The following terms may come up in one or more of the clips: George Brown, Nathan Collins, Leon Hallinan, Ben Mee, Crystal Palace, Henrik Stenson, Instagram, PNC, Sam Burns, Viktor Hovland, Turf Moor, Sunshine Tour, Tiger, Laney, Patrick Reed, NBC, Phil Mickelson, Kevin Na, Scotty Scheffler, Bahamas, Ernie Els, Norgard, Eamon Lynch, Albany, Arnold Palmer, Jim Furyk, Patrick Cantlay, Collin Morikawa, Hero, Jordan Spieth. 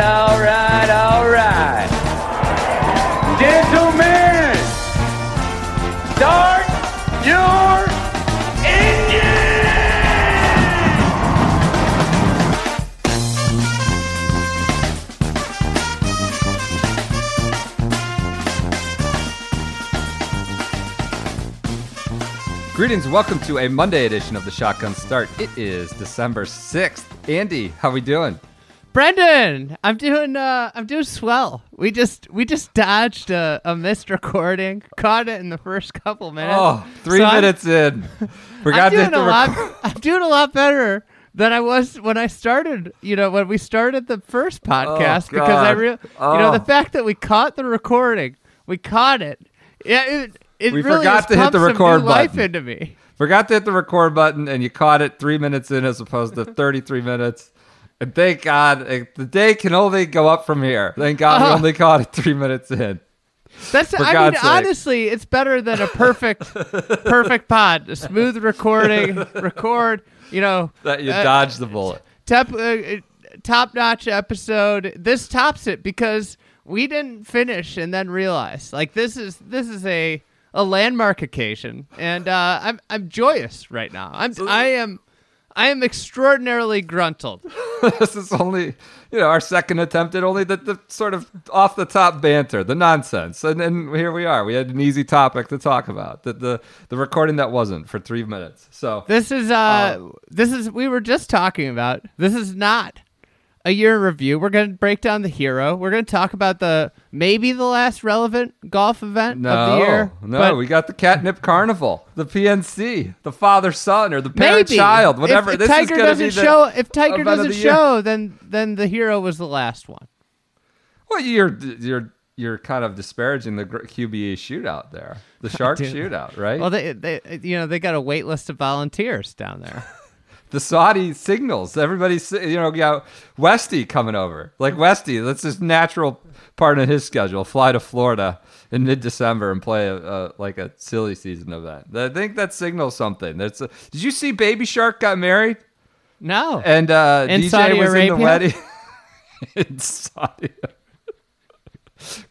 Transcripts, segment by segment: all right, all right. Gentlemen, start your Greetings, welcome to a Monday edition of the Shotgun Start. It is December 6th. Andy, how we doing? Brendan, I'm doing swell. We just dodged a missed recording, caught it in the first couple minutes. Oh, three minutes in. I'm doing a lot better than I was when I started, when we started the first podcast, because the fact that we caught the recording, forgot to hit the record button. Life into me. Forgot to hit the record button, and you caught it 3 minutes in as opposed to 33 minutes. And thank God, the day can only go up from here. Thank God we only caught it 3 minutes in. Honestly, it's better than a perfect pod. A smooth record. That you dodged the bullet. Top-notch episode. This tops it because we didn't finish and then realize this is a landmark occasion, and I'm joyous right now. I am extraordinarily gruntled. This is only our second attempt at only the sort of off the top banter, the nonsense, and here we are. We had an easy topic to talk about, the recording that wasn't for 3 minutes. So we were just talking about. This is not a year in review. We're going to break down the Hero. We're going to talk about maybe the last relevant golf event of the year. We got the Catnip Carnival, the PNC, the father-son, or the parent-child, whatever. If Tiger doesn't show, then the Hero was the last one. Well, you're kind of disparaging the QBE shootout there, the Shark shootout, right? Well, they got a wait list of volunteers down there. The Saudi signals. Everybody's, got Westy coming over. Like Westy, that's his natural part of his schedule. Fly to Florida in mid-December and play a silly season event. I think that signals something. Did you see Baby Shark got married? No. And in DJ Saudi was Arabia? In the wedding. In Saudi.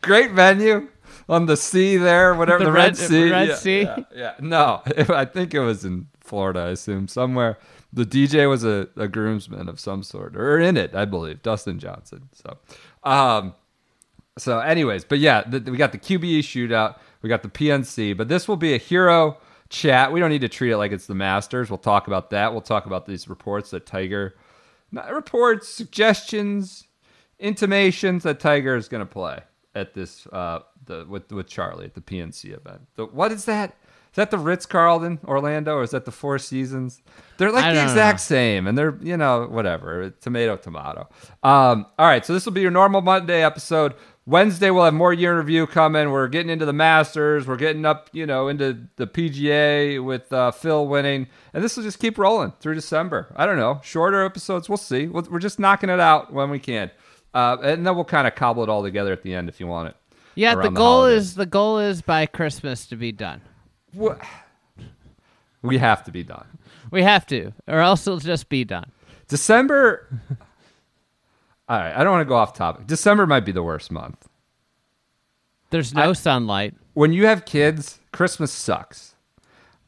Great venue on the sea there, whatever, the Red Sea. The Red Sea? Yeah. No, I think it was in Florida, I assume, somewhere. The DJ was a groomsman of some sort, or in it, I believe, Dustin Johnson. So anyways, but yeah, we got the QBE shootout, we got the PNC, but this will be a Hero chat. We don't need to treat it like it's the Masters. We'll talk about that. We'll talk about these reports that Tiger, not reports, suggestions, intimations that Tiger is going to play at this with Charlie at the PNC event. What is that? Is that the Ritz-Carlton, Orlando, or is that the Four Seasons? They're like the exact same, and they're, whatever. Tomato, tomato. All right, so this will be your normal Monday episode. Wednesday, we'll have more year in review coming. We're getting into the Masters. We're getting up, into the PGA with Phil winning. And this will just keep rolling through December. I don't know. Shorter episodes, we'll see. We're just knocking it out when we can. And then we'll kind of cobble it all together at the end if you want it. Yeah, the goal is by Christmas to be done. We have to be done. We have to, or else it'll just be done. December. All right, I don't want to go off topic. December might be the worst month. There's no sunlight. When you have kids, Christmas sucks.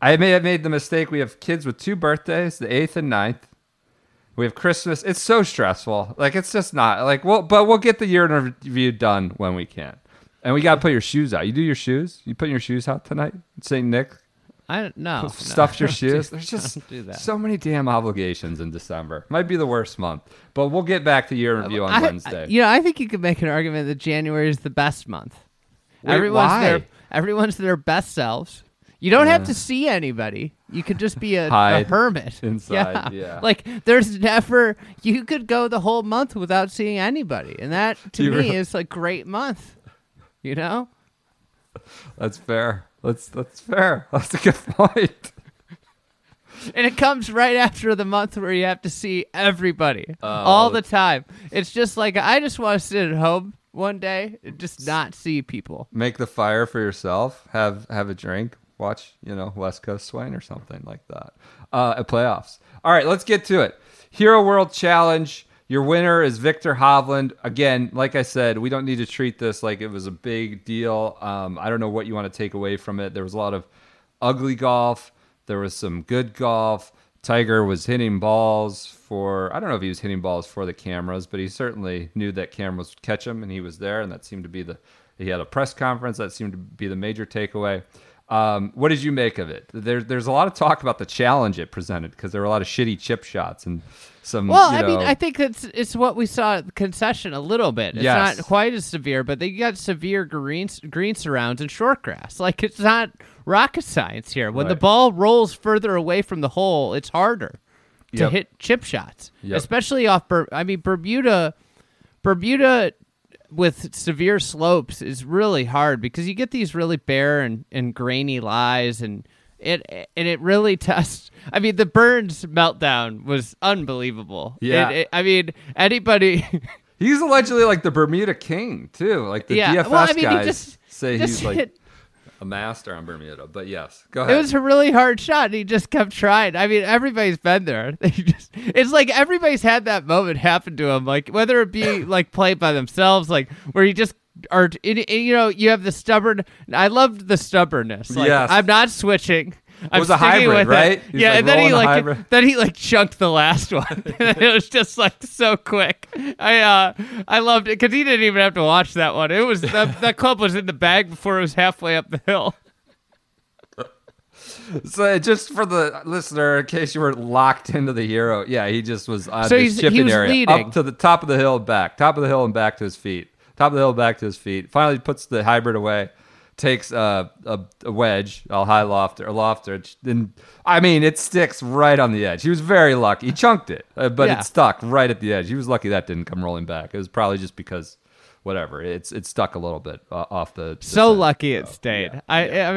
I may have made the mistake. We have kids with two birthdays, the 8th and 9th. We have Christmas. It's so stressful. It's just not. But we'll get the year in review done when we can. And we got to put your shoes out. You do your shoes? You putting your shoes out tonight? St. Nick? No. Stuffed your shoes? There's just so many damn obligations in December. Might be the worst month. But we'll get back to year in review on Wednesday. I think you could make an argument that January is the best month. Wait, why? Everyone's their best selves. You don't have to see anybody. You could just be a hermit. Inside, yeah. There's never... You could go the whole month without seeing anybody. And that, to me, is a great month. That's fair. That's a good point. And it comes right after the month where you have to see everybody all the time. It's just like, I just want to sit at home one day and just not see people. Make the fire for yourself. Have a drink. Watch, West Coast Swing or something like that at playoffs. All right, let's get to it. Hero World Challenge. Your winner is Viktor Hovland. Again, like I said, we don't need to treat this like it was a big deal. I don't know what you want to take away from it. There was a lot of ugly golf. There was some good golf. Tiger was hitting balls for... I don't know if he was hitting balls for the cameras, but he certainly knew that cameras would catch him, and he was there, and that seemed to be the... He had a press conference. That seemed to be the major takeaway. What did you make of it? There's a lot of talk about the challenge it presented because there were a lot of shitty chip shots and some. Well, I think it's what we saw at the concession a little bit. It's not quite as severe, but they got severe green surrounds and short grass. Like, it's not rocket science here. When the ball rolls further away from the hole, it's harder to hit chip shots, especially off. Bermuda. With severe slopes is really hard because you get these really bare and grainy lies, and it really tests. I mean, the Burns meltdown was unbelievable. Yeah, anybody. He's allegedly like the Bermuda king too. Like the DFS guys say he's like a master on Bermuda. But yes, go ahead. It was a really hard shot, and he just kept trying. I mean, everybody's been there. It's like everybody's had that moment happen to him, like whether it be like played by themselves, like where you just are, you have the stubborn. I loved the stubbornness. Like, I'm not switching. It was a hybrid, right? Yeah, and then he chunked the last one. It was just like so quick. I loved it because he didn't even have to watch that one. It was that club was in the bag before it was halfway up the hill. So just for the listener, in case you were locked into the Hero, he just was on his chipping area leading up to the top of the hill, back top of the hill, and back to his feet. Top of the hill, back to his feet. Finally, puts the hybrid away. Takes a wedge, a high lofter, a lofter, and it sticks right on the edge. He was very lucky. He chunked it, but it stuck right at the edge. He was lucky that didn't come rolling back. It was probably just because, whatever, it stuck a little bit off the. So lucky it stayed. Yeah.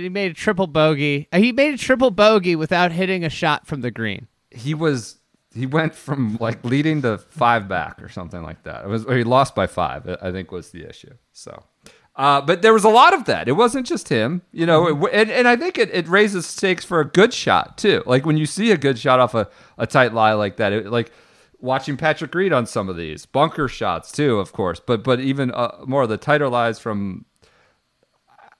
He made a triple bogey. He made a triple bogey without hitting a shot from the green. He went from like leading to five back or something like that. He lost by five. I think was the issue. So. But there was a lot of that. It wasn't just him, and I think it raises stakes for a good shot too. Like when you see a good shot off a tight lie like that, like watching Patrick Reed on some of these bunker shots too, of course, but even more of the tighter lies from,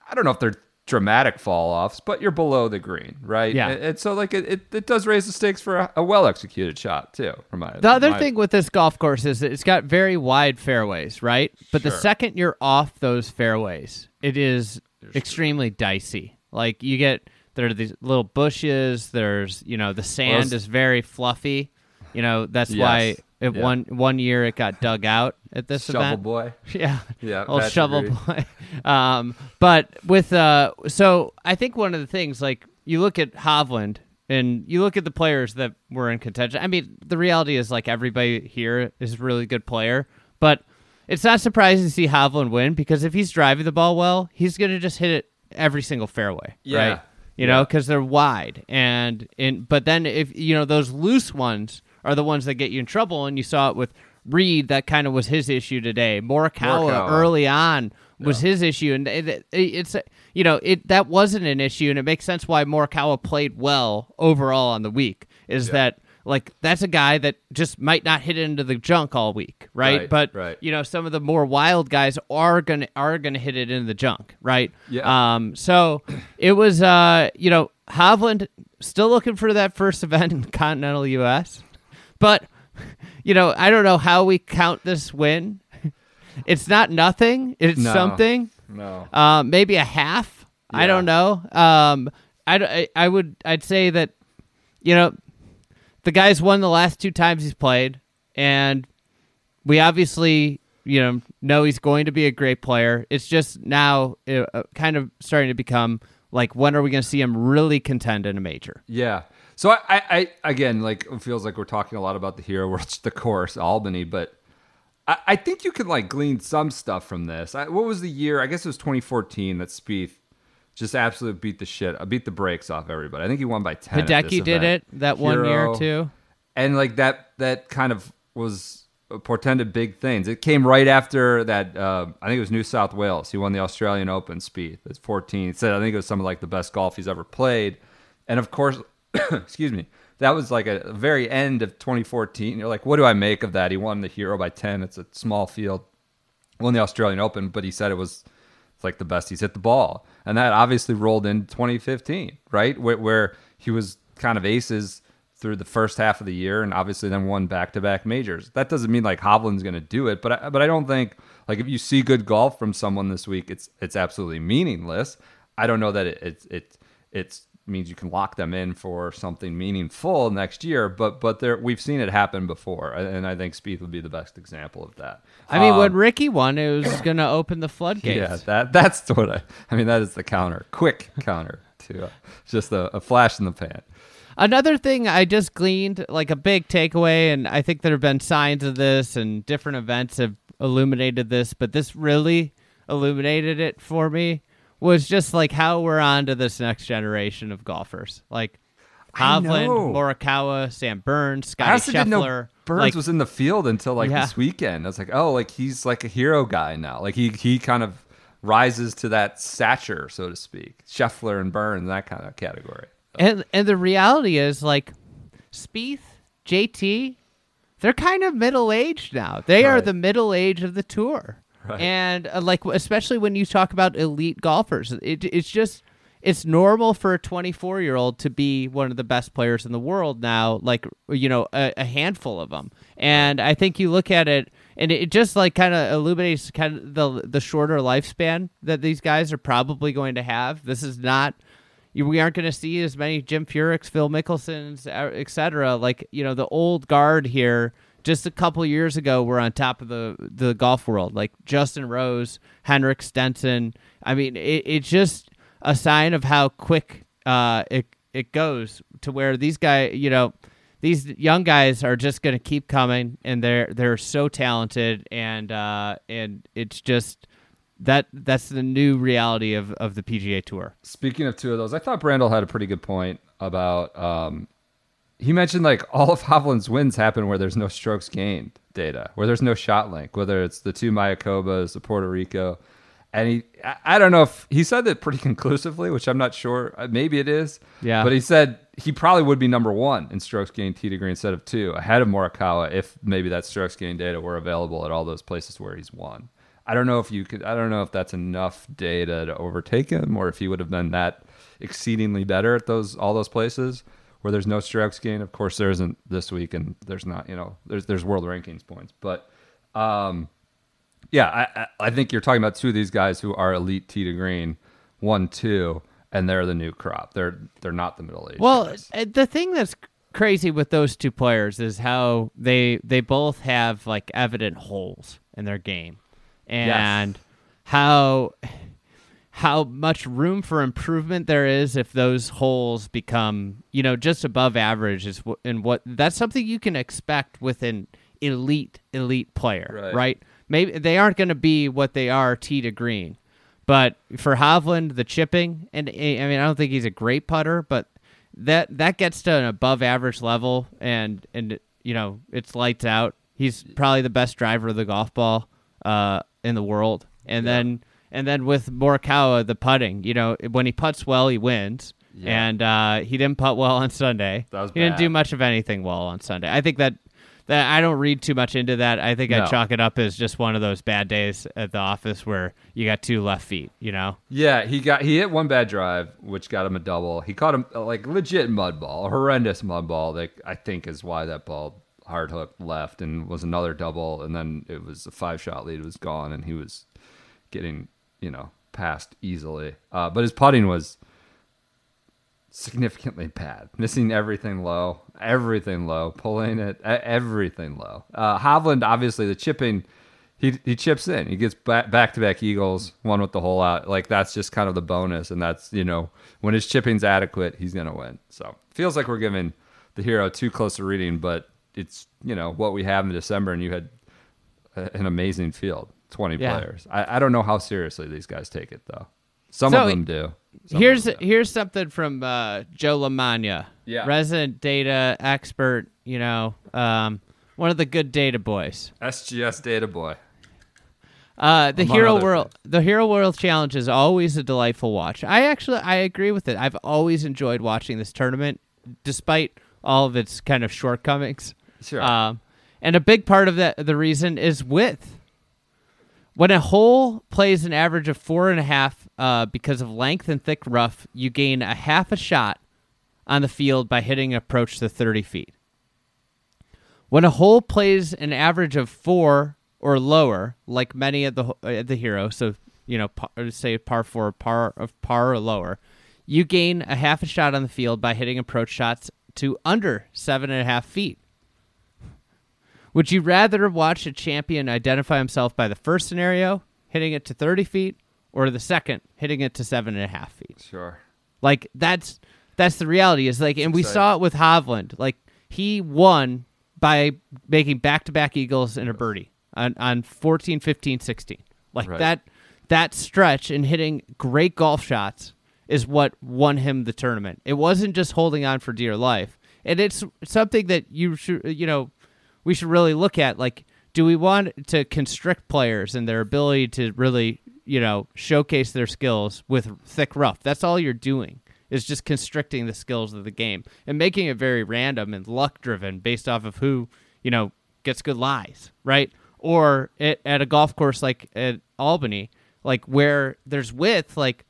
I don't know if they're dramatic fall offs, but you're below the green, right? Yeah. And so like it does raise the stakes for a well executed shot too. The other thing with this golf course is that it's got very wide fairways, right? But the second you're off those fairways, it is extremely dicey. Like you get, there are these little bushes. There's, the sand is very fluffy. That's why one year it got dug out at this event. Shovel boy. Yeah. Old Patrick shovel Reed. Boy. But with so I think one of the things, like you look at Hovland and you look at the players that were in contention. The reality is like everybody here is a really good player, but it's not surprising to see Hovland win because if he's driving the ball well, he's going to just hit it every single fairway. Yeah. Right? Because they're wide but then if those loose ones are the ones that get you in trouble, and you saw it with Reed. That kind of was his issue today. Morikawa early on was his issue, and it's that wasn't an issue, and it makes sense why Morikawa played well overall on the week. Is that like that's a guy that just might not hit into the junk all week, right? But some of the more wild guys are gonna hit it in the junk, right? Yeah. So it was Hovland still looking for that first event in the continental U.S. But, I don't know how we count this win. It's not nothing. It's something. No. Maybe a half. Yeah. I don't know. I'd say that, the guy's won the last two times he's played, and we obviously, know he's going to be a great player. It's just now kind of starting to become like, when are we going to see him really contend in a major? Yeah. So I again, like it feels like we're talking a lot about the Hero World, the course, Albany, but I think you can like glean some stuff from this. What was the year? I guess it was 2014 that Spieth Just absolutely beat the brakes off everybody. I think he won by 10. Hideki did it that one year too. And like that kind of was portended big things. It came right after that. I think it was New South Wales. He won the Australian Open. Spieth, it's 14. It said I think it was some of like the best golf he's ever played. And of course, excuse me, that was like a very end of 2014. You're like, what do I make of that? He won the Hero by 10. It's a small field. Won the Australian Open, but he said it's like the best he's hit the ball. And that obviously rolled in 2015, right? Where he was kind of aces through the first half of the year and obviously then won back-to-back majors. That doesn't mean like Hovland's going to do it, but I don't think like if you see good golf from someone this week, it's absolutely meaningless. I don't know that it means you can lock them in for something meaningful next year, but there we've seen it happen before, and I think Spieth would be the best example of that. I mean, when Ricky won, it was going to open the floodgates. Yeah, that's what I mean. That is the quick counter to just a flash in the pan. Another thing I just gleaned, like a big takeaway, and I think there have been signs of this, and different events have illuminated this, but this really illuminated it for me, was just like how we're on to this next generation of golfers. Like Hovland, Morikawa, Sam Burns, Scotty Scheffler. I didn't know Burns was in the field until this weekend. I was like, oh, like he's like a hero guy now. Like he kind of rises to that stature, so to speak. Scheffler and Burns, that kind of category. And the reality is like Spieth, JT, they're kind of middle-aged now. They are the middle age of the tour. Right. And like, especially when you talk about elite golfers, it's normal for a 24-year-old to be one of the best players in the world now, like, you know, a handful of them. And I think you look at it and it just like kind of illuminates kind of the shorter lifespan that these guys are probably going to have. This is not, we aren't going to see as many Jim Furyks, Phil Mickelsons, et cetera. Like, you know, the old guard here. Just a couple years ago, we're on top of the golf world, like Justin Rose, Henrik Stenson. I mean, it's just a sign of how quick it goes to where these guys, you know, these young guys are just going to keep coming, and they're so talented, and it's just that's the new reality of the PGA Tour. Speaking of two of those, I thought Brandel had a pretty good point about. He mentioned like all of Hovland's wins happen where there's no strokes gained data, where there's no shot link, whether it's the two Mayacobas, the Puerto Rico. And I don't know if he said that pretty conclusively, which I'm not sure. Maybe it is. Yeah. But he said he probably would be number one in strokes gained tee to green instead of two, ahead of Morikawa, if maybe that strokes gained data were available at all those places where he's won. I don't know if that's enough data to overtake him or if he would have been that exceedingly better at all those places. Where there's no strokes gained, of course there isn't this week, and there's not, you know, there's world rankings points, but I think you're talking about two of these guys who are elite tee to green, 1, 2, and they're the new crop. They're not the middle age. Well, guys. The thing that's crazy with those two players is how they both have like evident holes in their game, and how much room for improvement there is if those holes become, you know, just above average that's something you can expect with an elite player, right? Maybe they aren't going to be what they are tee to green, but for Hovland, the chipping, and I mean, I don't think he's a great putter, but that gets to an above average level, and you know, it's lights out. He's probably the best driver of the golf ball in the world, and then with Morikawa, the putting, you know, when he putts well, he wins. Yeah. And he didn't putt well on Sunday. That was bad. He didn't do much of anything well on Sunday. I think that I don't read too much into that. I think I chalk it up as just one of those bad days at the office where you got two left feet, you know? Yeah, he hit one bad drive, which got him a double. He caught him like legit mud ball, a horrendous mud ball that I think is why that ball hard hooked left and was another double. And then it was a 5-shot lead. It was gone, and he was getting... you know, passed easily. But his putting was significantly bad. Missing everything low, pulling it, everything low. Hovland, obviously, the chipping, he chips in. He gets back-to-back eagles, one with the hole out. Like, that's just kind of the bonus, and that's, you know, when his chipping's adequate, he's going to win. So, feels like we're giving the Hero too close a reading, but it's, you know, what we have in December, and you had an amazing field. 20 players. I don't know how seriously these guys take it, though. Some of them do. Here's something from Joe LaMagna, resident data expert, one of the good data boys. SGS data boy. The Hero World Challenge is always a delightful watch. I agree with it. I've always enjoyed watching this tournament, despite all of its kind of shortcomings. Sure. And a big part of that, the reason is width. When a hole plays an average of 4.5 because of length and thick rough, you gain a half a shot on the field by hitting an approach to 30 feet. When a hole plays an average of 4 or lower, like many at the Hero, so say par 4, par or lower, you gain a half a shot on the field by hitting approach shots to under 7.5 feet. Would you rather watch a champion identify himself by the first scenario, hitting it to 30 feet, or the second, hitting it to 7.5 feet? Sure. Like that's the reality. Is like, and we saw it with Hovland. Like he won by making back-to-back eagles and a birdie on 14, 15, 16. Like right. that stretch and hitting great golf shots is what won him the tournament. It wasn't just holding on for dear life, and it's something that you should we should really look at, like, do we want to constrict players and their ability to really, showcase their skills with thick rough? That's all you're doing, is just constricting the skills of the game and making it very random and luck-driven based off of who, gets good lies, right? Or at a golf course like at Albany, like, where there's width, like,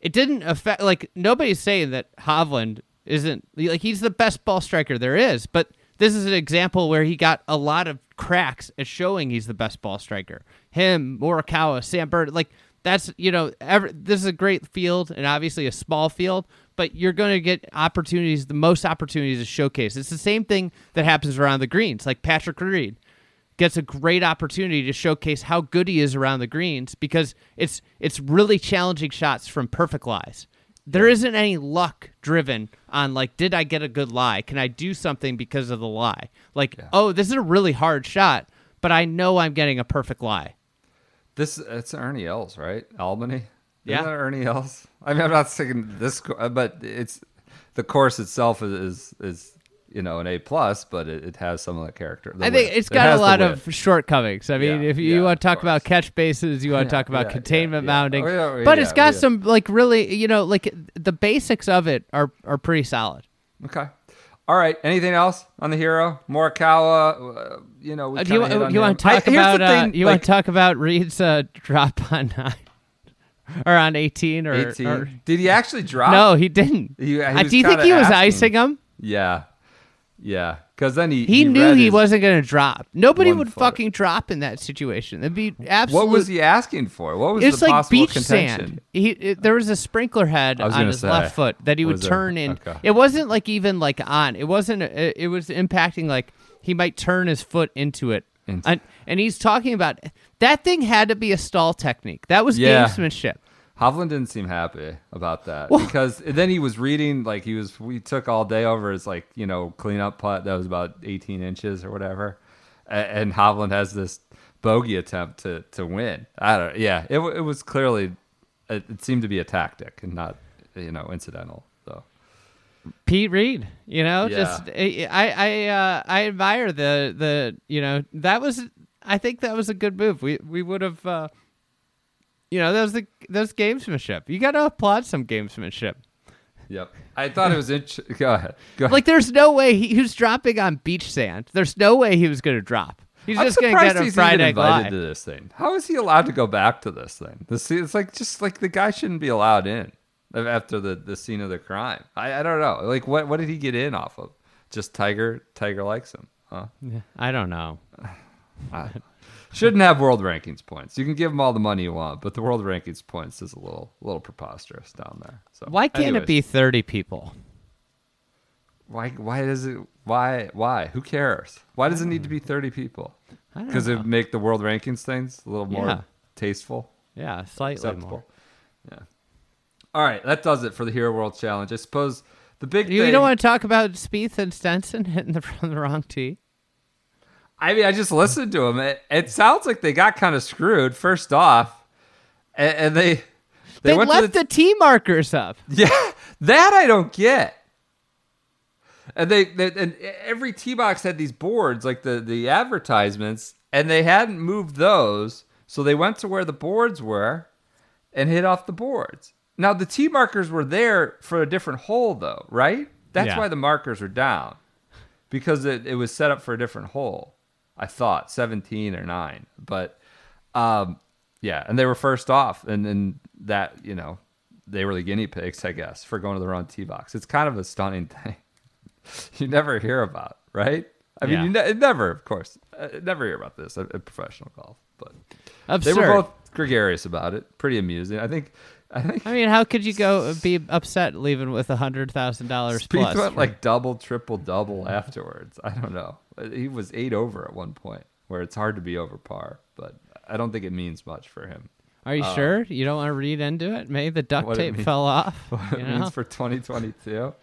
it didn't affect, like, nobody's saying that Hovland isn't, like, he's the best ball striker there is, but this is an example where he got a lot of cracks at showing he's the best ball striker. Him, Morikawa, Sam Burns, like that's, this is a great field and obviously a small field, but you're going to get opportunities, the most opportunities to showcase. It's the same thing that happens around the greens. Like Patrick Reed gets a great opportunity to showcase how good he is around the greens because it's really challenging shots from perfect lies. There isn't any luck driven on, like, did I get a good lie? Can I do something because of the lie? Like, oh, this is a really hard shot, but I know I'm getting a perfect lie. It's Ernie Els, right? Albany? Isn't that Ernie Els? I mean, I'm not saying this, but it's the course itself is an A+, but it has some of that character. I think it's got a lot of shortcomings. I mean, if you want to talk about catch bases, you want to talk about containment mounding, but it's got some like really, like the basics of it are pretty solid. Okay. All right. Anything else on the Hero? Morikawa, you want to talk about, you want to talk about Reed's drop on 9? Or on 18 or did he actually drop? No, he didn't. Do you think he was icing him? Yeah. Yeah, because then he knew he wasn't going to drop. Nobody would fucking drop in that situation. That'd be absolutely. What was he asking for? What was the possible contention? Sand. There was a sprinkler head on his left foot that he would turn in. Okay. It wasn't like even like on. It wasn't. It was impacting like he might turn his foot into it. And he's talking about that thing had to be a stall technique. That was gamesmanship. Hovland didn't seem happy about that because then he was reading, like we took all day over his cleanup putt that was about 18 inches or whatever. And Hovland has this bogey attempt to win. I don't know. Yeah. It was clearly, it seemed to be a tactic and not, incidental. So Pete Reed, I admire the, I think that was a good move. We would have, that was gamesmanship. You got to applaud some gamesmanship. Yep. I thought it was interesting. Go ahead. Like, there's no way he was dropping on beach sand. There's no way he was going to drop. He's just going to get a fried egg lie. I'm surprised he's even invited to this thing. How is he allowed to go back to this thing? It's like, just like the guy shouldn't be allowed in after the scene of the crime. I don't know. Like, what did he get in off of? Just Tiger likes him. Huh? I don't know. Shouldn't have world rankings points. You can give them all the money you want, but the world rankings points is a little preposterous down there. So why can't it be 30 people? Why does it? Why? Who cares? Why does it need to be 30 people? Because it would make the world rankings things a little more tasteful. Yeah, slightly acceptable. More. Yeah. All right, that does it for the Hero World Challenge. I suppose the big thing. You don't want to talk about Spieth and Stenson hitting the wrong tee. I mean, I just listened to them. It sounds like they got kind of screwed first off, and they They left the tee markers up. Yeah, that I don't get. And they and every tee box had these boards, like the advertisements, and they hadn't moved those, so they went to where the boards were and hit off the boards. Now, the tee markers were there for a different hole, though, right? That's why the markers are down, because it was set up for a different hole. I thought 17 or 9, but yeah, and they were first off, and that, you know, they were the guinea pigs, I guess, for going to the wrong tee box. It's kind of a stunning thing you never hear about, right? I mean, you never hear about this at professional golf, but absurd. They were both gregarious about it. Pretty amusing, I think. I mean, how could you go be upset leaving with $100,000 plus? Spieth went like double, triple, double afterwards. I don't know. He was 8 over at one point, where it's hard to be over par, but I don't think it means much for him. Are you sure? You don't want to read into it? Maybe the duct tape fell off. What it means for 2022?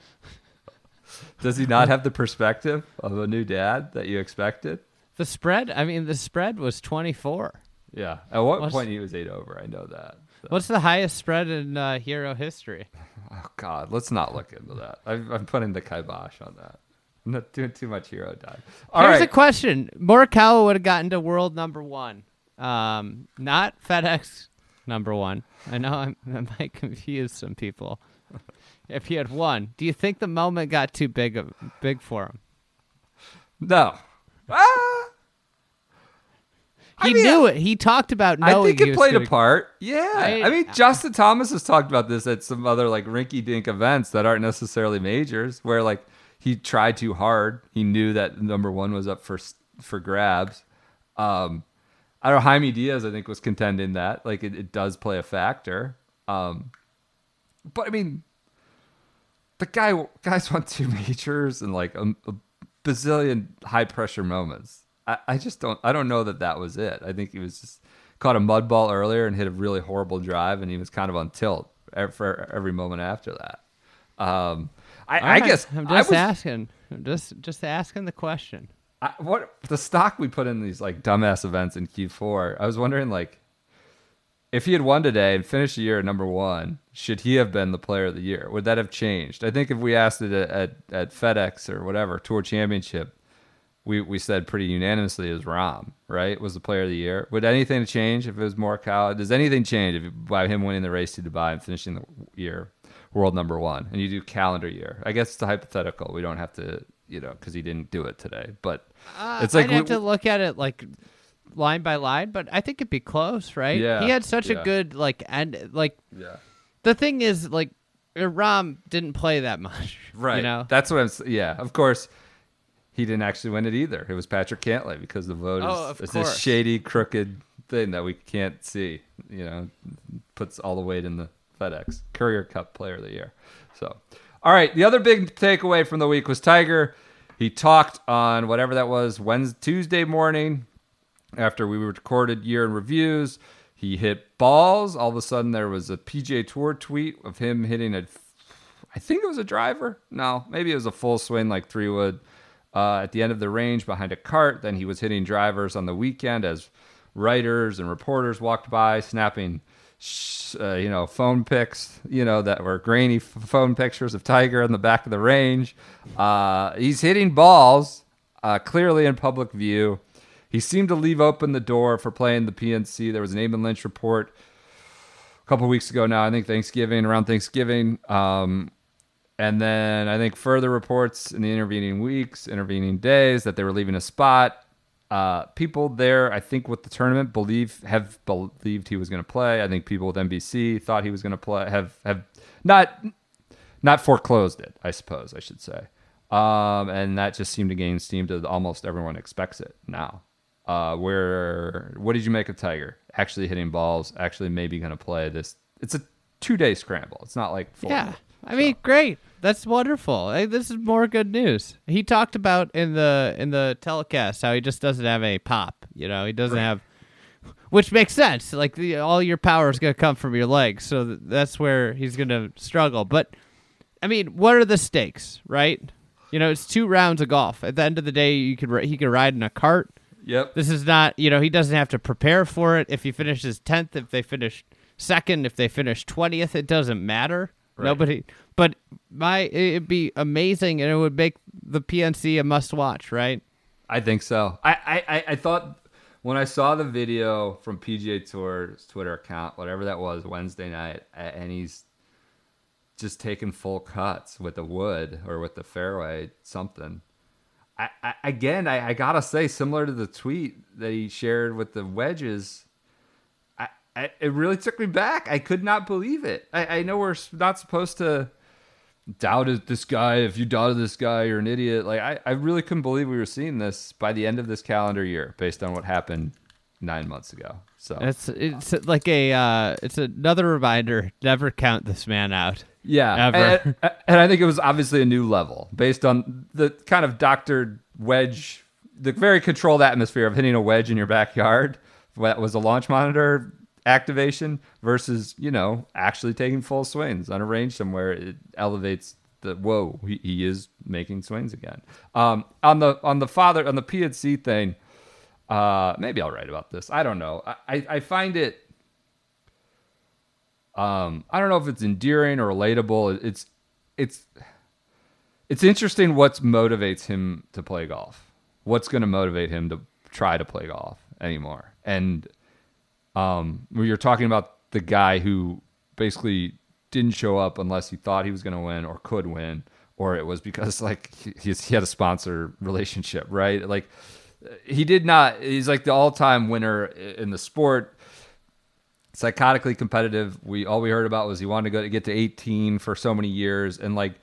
Does he not have the perspective of a new dad that you expected? The spread? I mean, the spread was 24. Yeah. At what point he was 8 over, I know that. So. What's the highest spread in Hero history? Oh, God. Let's not look into that. I'm putting the kibosh on that. I'm not doing too much Hero dive. Here's a question. Morikawa would have gotten to world number 1. Not FedEx number 1. I know I might confuse some people. If he had won, do you think the moment got too big for him? No. He knew it. He talked about knowing. I think it played a part. Yeah. I mean, Justin Thomas has talked about this at some other like rinky-dink events that aren't necessarily majors, where like he tried too hard. He knew that number 1 was up for grabs. I don't know. Jaime Diaz, I think, was contending that. Like it does play a factor. But I mean, the guys won 2 majors and like a bazillion high-pressure moments. I just don't. I don't know that was it. I think he was just caught a mud ball earlier and hit a really horrible drive, and he was kind of on tilt for every moment after that. I guess I'm just asking. I'm just asking the question. What the stock we put in these like dumbass events in Q4? I was wondering like if he had won today and finished the year at number 1, should he have been the player of the year? Would that have changed? I think if we asked it at FedEx or whatever Tour Championship. We said pretty unanimously it was Rahm, right? Was the player of the year. Would anything change if it was Morikawa? Does anything change by him winning the race to Dubai and finishing the year world number 1? And you do calendar year. I guess it's a hypothetical. We don't have to, you know, because he didn't do it today. But it's like I'd have to look at it like line by line. But I think it'd be close, right? Yeah, he had such a good like end. Like the thing is, like Rahm didn't play that much, right? You know? That's what I'm. Yeah, of course. He didn't actually win it either. It was Patrick Cantlay because the vote is this shady, crooked thing that we can't see. You know, puts all the weight in the FedEx Courier Cup Player of the Year. So, all right. The other big takeaway from the week was Tiger. He talked on whatever that was Tuesday morning after we recorded year in reviews. He hit balls. All of a sudden, there was a PGA Tour tweet of him hitting a. I think it was a driver. No, maybe it was a full swing like 3-wood. At the end of the range behind a cart. Then he was hitting drivers on the weekend as writers and reporters walked by, snapping, you know, phone pics, you know, that were grainy phone pictures of Tiger on the back of the range. He's hitting balls, clearly in public view. He seemed to leave open the door for playing the PNC. There was an Eamon Lynch report a couple of weeks ago now, I think around Thanksgiving, and then I think further reports in the intervening days, that they were leaving a spot. People there, I think, with the tournament have believed he was going to play. I think people with NBC thought he was going to play. Have not foreclosed it, I suppose I should say. And that just seemed to gain steam to almost everyone expects it now. What did you make of Tiger actually hitting balls? Actually, maybe going to play this. It's a 2-day scramble. It's not like 4. Yeah. I mean, great. That's wonderful. Hey, this is more good news. He talked about in the telecast how he just doesn't have any pop. You know, he doesn't have, which makes sense. Like all your power is going to come from your legs, so that's where he's going to struggle. But I mean, what are the stakes, right? You know, it's 2 rounds of golf. At the end of the day, he could ride in a cart. Yep. This is not. You know, he doesn't have to prepare for it. If he finishes 10th, if they finish second, if they finish 20th, it doesn't matter. Right. Nobody, but it'd be amazing, and it would make the PNC a must-watch, right? I think so. I thought when I saw the video from PGA Tour's Twitter account, whatever that was, Wednesday night, and he's just taking full cuts with the wood or with the fairway, something. I gotta say, similar to the tweet that he shared with the wedges, it really took me back. I could not believe it. I know we're not supposed to doubt this guy. If you doubted this guy, you're an idiot. Like I really couldn't believe we were seeing this by the end of this calendar year, based on what happened 9 months ago. So it's like it's another reminder: never count this man out. Yeah, ever. And I think it was obviously a new level based on the kind of doctored wedge, the very controlled atmosphere of hitting a wedge in your backyard. That was a launch monitor activation versus, actually taking full swings on a range somewhere. It elevates the, whoa, he is making swings again. On the PNC thing, maybe I'll write about this. I don't know. I find it, I don't know if it's endearing or relatable. It's interesting what motivates him to play golf. What's going to motivate him to try to play golf anymore? And where you're talking about the guy who basically didn't show up unless he thought he was going to win or could win, or it was because like he had a sponsor relationship, right? Like he did not. He's like the all-time winner in the sport. Psychotically competitive. All we heard about was he wanted to get to 18 for so many years, and like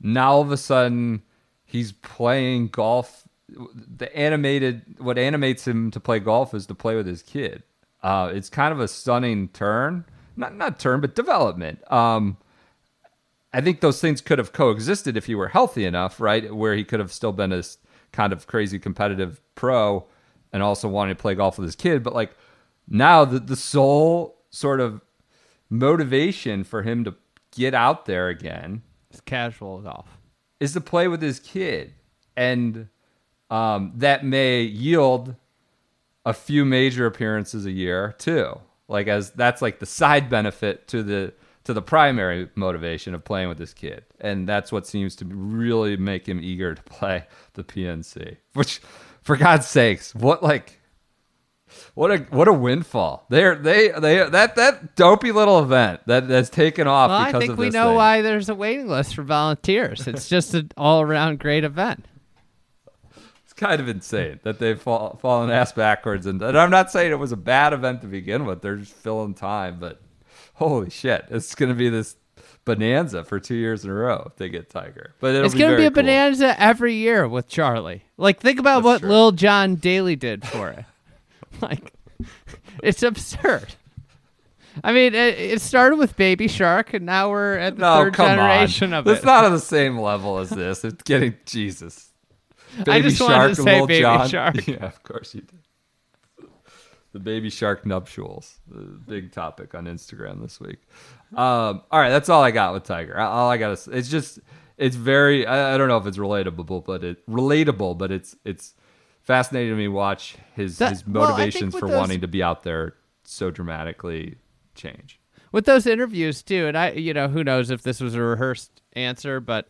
now all of a sudden he's playing golf. What animates him to play golf is to play with his kid. It's kind of a stunning turn, but development. I think those things could have coexisted if he were healthy enough, right? Where he could have still been this kind of crazy competitive pro, and also wanting to play golf with his kid. But like now, the sole sort of motivation for him to get out there again, it's casual golf, is to play with his kid. And that may yield a few major appearances a year too. Like as that's like the side benefit to the primary motivation of playing with his kid. And that's what seems to really make him eager to play the PNC, which for God's sakes, what a windfall! That dopey little event that's taken off. Well, because I think of this we know thing. Why there's a waiting list for volunteers. It's just an all-around great event. It's kind of insane that they've fallen ass backwards, and I'm not saying it was a bad event to begin with. They're just filling time, but holy shit, it's going to be this bonanza for 2 years in a row if they get Tiger. But it's going to be a cool bonanza every year with Charlie. Like think about what Lil Jon Daly did for it. Like, it's absurd. I mean, it started with Baby Shark, and now we're at the third generation of it. It's not on the same level as this. It's getting Jesus. Baby I just Shark wanted to say Baby John. Shark. Yeah, of course you did. The Baby Shark nuptials, the big topic on Instagram this week. All right, that's all I got with Tiger. All I got is it's just it's very. I don't know if it's relatable, but it's fascinating to me watch his motivations for wanting to be out there so dramatically change. With those interviews too, and I who knows if this was a rehearsed answer, but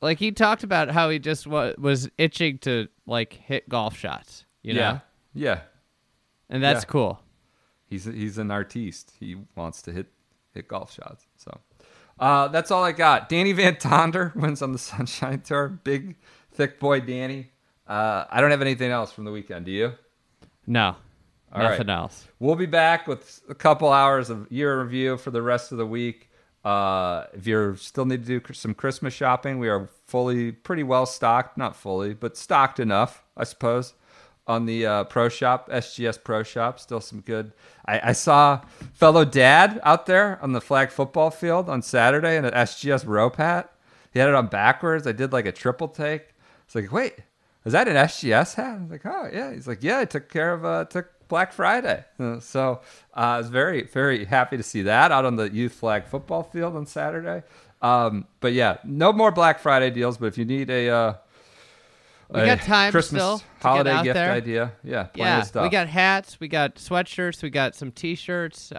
like he talked about how he just was itching to like hit golf shots, know? Yeah. And that's cool. He's an artiste. He wants to hit golf shots. So that's all I got. Danny Van Tonder wins on the Sunshine Tour. Big thick boy Danny. I don't have anything else from the weekend. Do you? No, all nothing right. else. We'll be back with a couple hours of year review for the rest of the week. If you still need to do some Christmas shopping, we are pretty well stocked. Not fully, but stocked enough, I suppose, on the Pro Shop, SGS Pro Shop. Still some good. I saw fellow dad out there on the flag football field on Saturday in an SGS rope hat. He had it on backwards. I did like a triple take. It's like, wait. Is that an SGS hat? I was like, oh, yeah. He's like, yeah, I took Black Friday. So I was very, very happy to see that out on the youth flag football field on Saturday. But, yeah, no more Black Friday deals. But if you need a Christmas holiday gift idea, plenty of stuff. We got hats. We got sweatshirts. We got some T-shirts.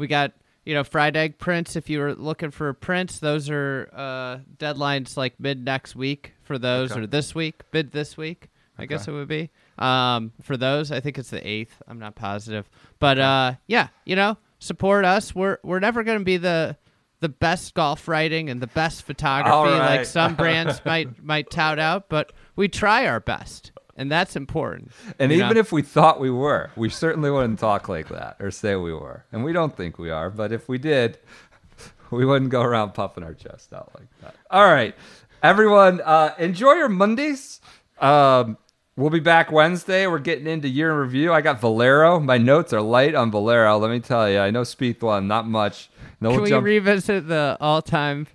We got, you know, fried egg prints. If you were looking for prints, those are deadlines like mid next week for those, okay, or this week, mid this week, I guess it would be. For those, I think it's the 8th. I'm not positive. But, yeah, you know, support us. We're never going to be the best golf writing and the best photography, right, like some brands might tout out, but we try our best. And that's important. And even if we thought we were, we certainly wouldn't talk like that or say we were. And we don't think we are, but if we did, we wouldn't go around puffing our chest out like that. All right, everyone, enjoy your Mondays. We'll be back Wednesday. We're getting into year in review. I got Valero. My notes are light on Valero, let me tell you. I know Spieth won, not much. No, can we revisit the all-time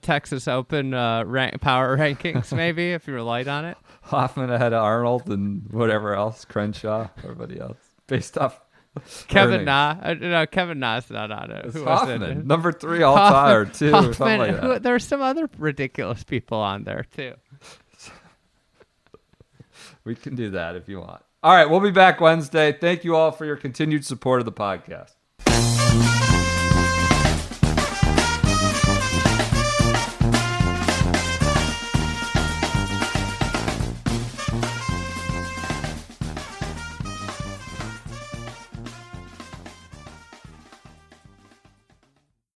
Texas Open power rankings, maybe, if you were light on it? Hoffman ahead of Arnold and whatever else, Crenshaw, everybody else, based off Kevin Na. No, Kevin Na's not on it. It's Hoffman, it? Number 3 all time, or 2, Hoffman, or something like that. There are some other ridiculous people on there, too. We can do that if you want. All right, we'll be back Wednesday. Thank you all for your continued support of the podcast.